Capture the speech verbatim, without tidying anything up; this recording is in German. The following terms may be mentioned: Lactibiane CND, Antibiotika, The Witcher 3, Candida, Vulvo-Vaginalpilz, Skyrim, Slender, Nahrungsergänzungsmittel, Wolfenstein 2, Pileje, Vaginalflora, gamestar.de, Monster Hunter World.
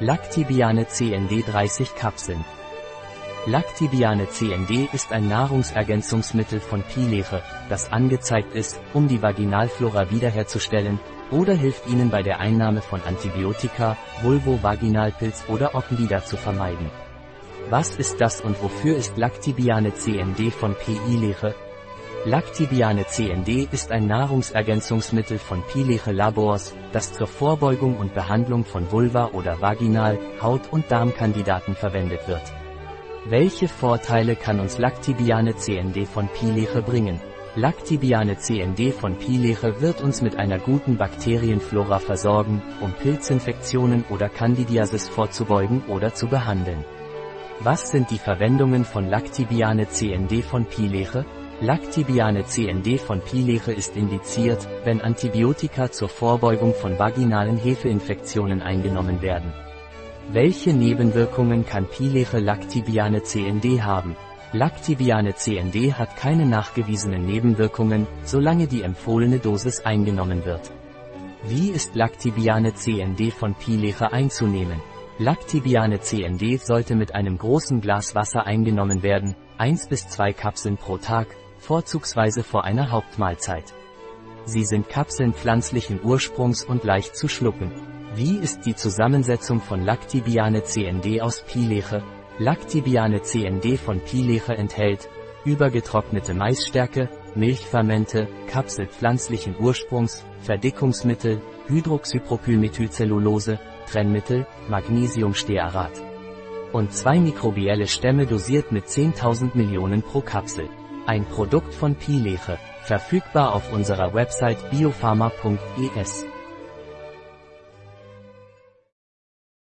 Lactibiane C N D dreißig Kapseln. Lactibiane C N D ist ein Nahrungsergänzungsmittel von Pileje, das angezeigt ist, um die Vaginalflora wiederherzustellen, oder hilft Ihnen bei der Einnahme von Antibiotika, Vulvo-Vaginalpilz oder Candida zu vermeiden. Was ist das und wofür ist Lactibiane C N D von Pileje? Lactibiane C N D ist ein Nahrungsergänzungsmittel von Pileje Labors, das zur Vorbeugung und Behandlung von Vulva- oder Vaginal-, Haut- und Darmkandidaten verwendet wird. Welche Vorteile kann uns Lactibiane C N D von Pileje bringen? Lactibiane C N D von Pileje wird uns mit einer guten Bakterienflora versorgen, um Pilzinfektionen oder Candidiasis vorzubeugen oder zu behandeln. Was sind die Verwendungen von Lactibiane C N D von Pileje? Lactibiane C N D von Pileje ist indiziert, wenn Antibiotika zur Vorbeugung von vaginalen Hefeinfektionen eingenommen werden. Welche Nebenwirkungen kann Pileje Lactibiane C N D haben? Lactibiane C N D hat keine nachgewiesenen Nebenwirkungen, solange die empfohlene Dosis eingenommen wird. Wie ist Lactibiane C N D von Pileje einzunehmen? Lactibiane C N D sollte mit einem großen Glas Wasser eingenommen werden, eins bis zwei Kapseln pro Tag, vorzugsweise vor einer Hauptmahlzeit. Sie sind Kapseln pflanzlichen Ursprungs und leicht zu schlucken. Wie ist die Zusammensetzung von Lactibiane C N D aus Pileje? Lactibiane C N D von Pileje enthält übergetrocknete Maisstärke, Milchfermente, Kapsel pflanzlichen Ursprungs, Verdickungsmittel, Hydroxypropylmethylcellulose, Trennmittel, Magnesiumstearat und zwei mikrobielle Stämme dosiert mit zehntausend Millionen pro Kapsel. Ein Produkt von Pileje, verfügbar auf unserer Website biopharma punkt e s.